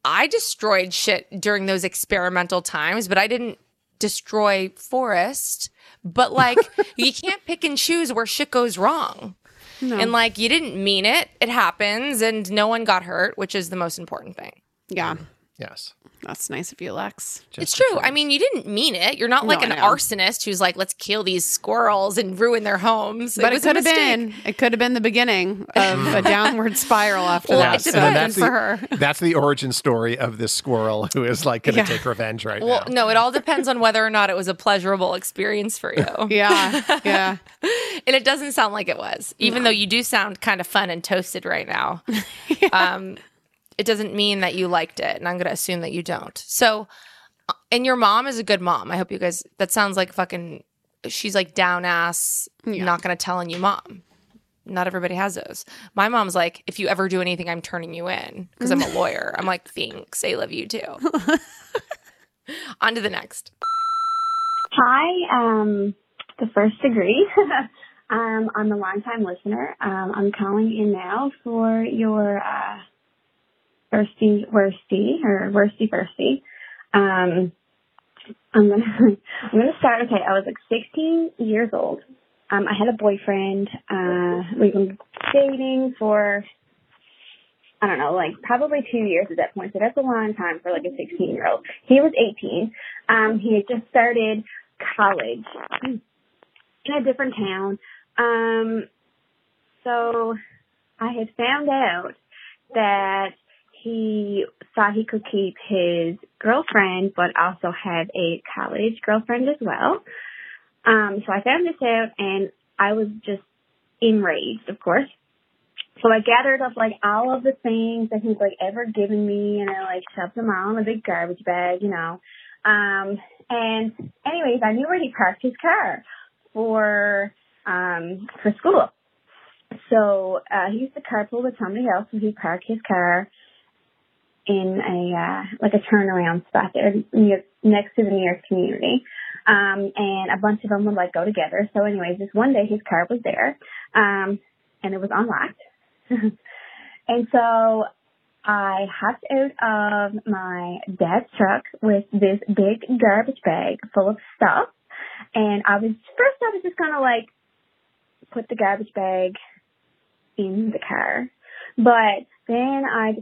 I destroyed shit during those experimental times, but I didn't destroy forests. But, like, you can't pick and choose where shit goes wrong. No. And, like, you didn't mean it. It happens, and no one got hurt, which is the most important thing. Yeah. Yes. That's nice of you, Lex. Just it's true. I mean, you didn't mean it. You're not like an arsonist who's like, let's kill these squirrels and ruin their homes. But it could have been. It could have been the beginning of a downward spiral after that. So that's for her. That's the origin story of this squirrel who is like going to take revenge right now. Well, no, it all depends on whether or not it was a pleasurable experience for you. Yeah. Yeah. And it doesn't sound like it was, even though you do sound kind of fun and toasted right now. It doesn't mean that you liked it, and I'm going to assume that you don't. So, and your mom is a good mom. I hope you guys, that sounds like fucking, she's like down ass, not going to tell on you mom. Not everybody has those. My mom's like, if you ever do anything, I'm turning you in because I'm a lawyer. I'm like, thanks. I love you too. On to the next. Hi, The First Degree. I'm a longtime listener. I'm calling in now for your... Worsty. I'm gonna start. Okay, I was like 16 years old. I had a boyfriend. We've been dating for I don't know, like probably 2 years at that point. So that's a long time for like a 16-year-old. He was 18. He had just started college in a different town. So I had found out that he thought he could keep his girlfriend, but also had a college girlfriend as well. So I found this out, and I was just enraged, of course. So I gathered up, like, all of the things that he's, like, ever given me, and I, like, shoved them all in a big garbage bag, you know. And anyways, I knew where he parked his car for school. So he used to carpool with somebody else, and he parked his car in a turnaround spot there next to the nearest community. And a bunch of them would like go together. So anyways, just one day his car was there, and it was unlocked. And so I hopped out of my dad's truck with this big garbage bag full of stuff. And I was just kind of like put the garbage bag in the car. But then I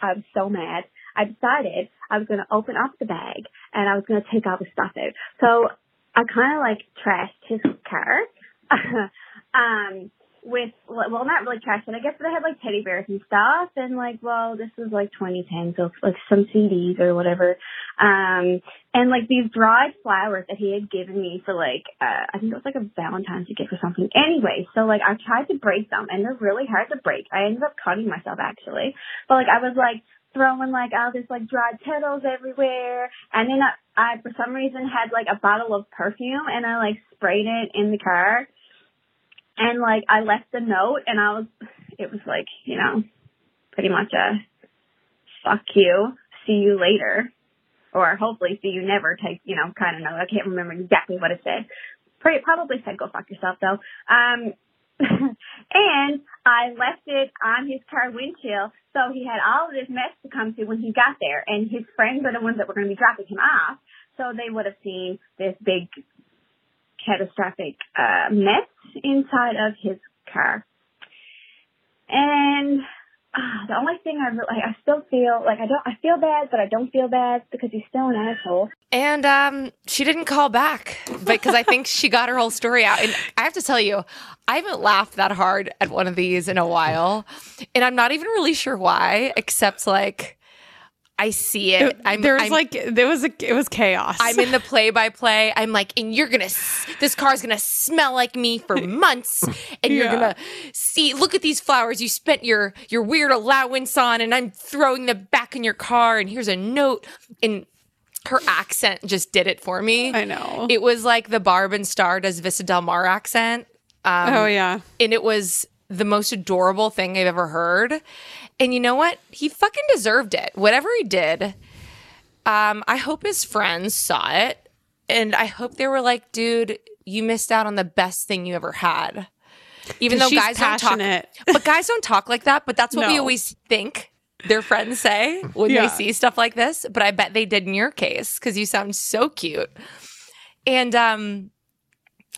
was so mad. I decided I was going to open up the bag and I was going to take all the stuff out. So I kind of like trashed his car not really trashed, but I guess they had like teddy bears and stuff. And like, well, this was like 2010, so like some CDs or whatever. And like these dried flowers that he had given me for like, I think it was like a Valentine's gift or something. Anyway, so like I tried to break them and they're really hard to break. I ended up cutting myself actually. But like I was like throwing like all this like dried petals everywhere. And then I for some reason had like a bottle of perfume and I like sprayed it in the car. And, like, I left the note, and it was, like, you know, pretty much a fuck you, see you later, or hopefully see you never type, you know, kind of note. I can't remember exactly what it said. Probably said go fuck yourself, though. And I left it on his car windshield, so he had all of this mess to come to when he got there, and his friends are the ones that were going to be dropping him off, so they would have seen this big catastrophic mess inside of his car. And the only thing I still feel like I feel bad, but I don't feel bad because he's still an asshole. And she didn't call back because I think she got her whole story out. And I have to tell you, I haven't laughed that hard at one of these in a while. And I'm not even really sure why, except like I see it. It was chaos. I'm in the play-by-play. I'm like, and you're gonna. This car's gonna smell like me for months, and you're gonna see. Look at these flowers you spent your weird allowance on, and I'm throwing them back in your car. And here's a note, and her accent just did it for me. I know. It was like the Barb and Star does Vista Del Mar accent. Oh, yeah. And it was the most adorable thing I've ever heard. And you know what? He fucking deserved it. Whatever he did, I hope his friends saw it. And I hope they were like, dude, you missed out on the best thing you ever had. Even though guys passionate. Don't talk. But guys don't talk like that. But that's what we always think their friends say when they see stuff like this. But I bet they did in your case because you sound so cute. And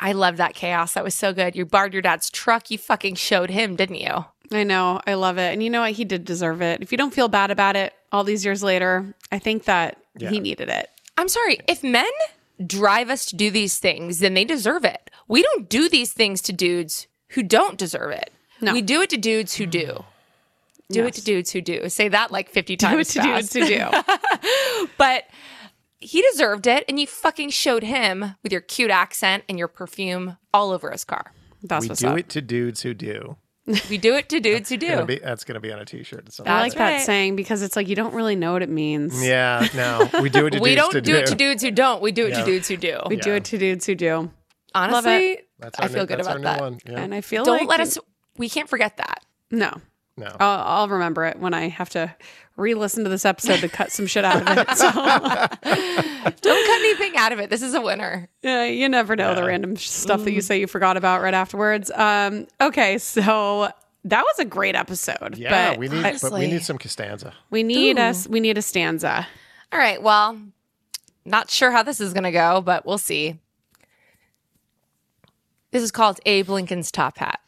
I love that chaos. That was so good. You borrowed your dad's truck. You fucking showed him, didn't you? I know. I love it. And you know what? He did deserve it. If you don't feel bad about it all these years later, I think that he needed it. I'm sorry. If men drive us to do these things, then they deserve it. We don't do these things to dudes who don't deserve it. No. We do it to dudes who do. It to dudes who do. Say that like 50 times fast. Do it to dudes who do. But he deserved it, and you fucking showed him with your cute accent and your perfume all over his car. That's what's up. We do it to dudes who do. We do it to dudes who do. That's going to be on a t-shirt. I like that saying because it's like you don't really know what it means. Yeah, no. We do it to dudes who do. We don't do it to dudes who don't. We do it to dudes who do. We do it to dudes who do. Honestly, I feel good about that. Yeah. And I feel like... Don't let us... We can't forget that. No. I'll remember it when I have to re-listen to this episode to cut some shit out of it. So. Don't cut anything out of it. This is a winner. Yeah, you never know the random stuff that you say you forgot about right afterwards. Okay, so... That was a great episode. Yeah, but we need some Costanza. We need a stanza. All right, well, not sure how this is going to go, but we'll see. This is called Abe Lincoln's Top Hat.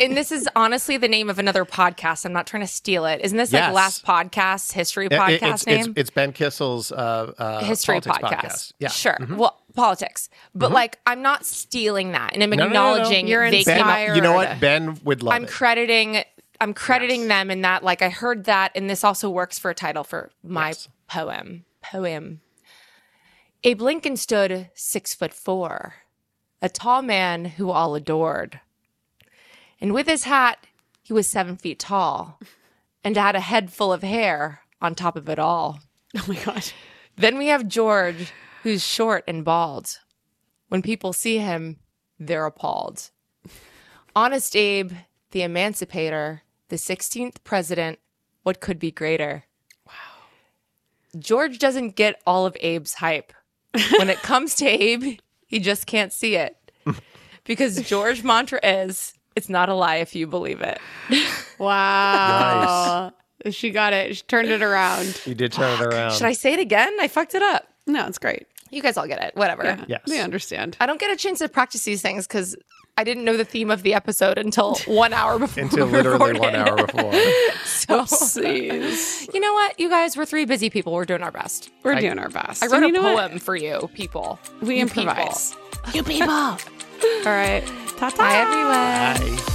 And this is honestly the name of another podcast. I'm not trying to steal it. Isn't this like last podcast, history podcast name? It's Ben Kissel's history podcast. Yeah. Sure. Mm-hmm. Well, politics. But like, I'm not stealing that. And I'm acknowledging you're inspired. You know what? Ben would love it. I'm crediting them in that. Like, I heard that. And this also works for a title for my poem. Abe Lincoln stood 6'4". A tall man who all adored. And with his hat, he was 7 feet tall and had a head full of hair on top of it all. Oh, my gosh. Then we have George, who's short and bald. When people see him, they're appalled. Honest Abe, the emancipator, the 16th president, what could be greater? Wow. George doesn't get all of Abe's hype. When it comes to Abe... He just can't see it because George's mantra is, it's not a lie if you believe it. Wow. Nice. She got it. She turned it around. You did turn it around. Should I say it again? I fucked it up. No, it's great. You guys all get it. Whatever. Yeah. Yes. We understand. I don't get a chance to practice these things because I didn't know the theme of the episode until 1 hour before. Until literally 1 hour before. So, you know what? You guys, we're three busy people. We're doing our best. We're doing our best. I wrote a poem for you people. We improvise. You people. All right. Ta-ta. Bye, everyone. Bye.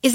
Is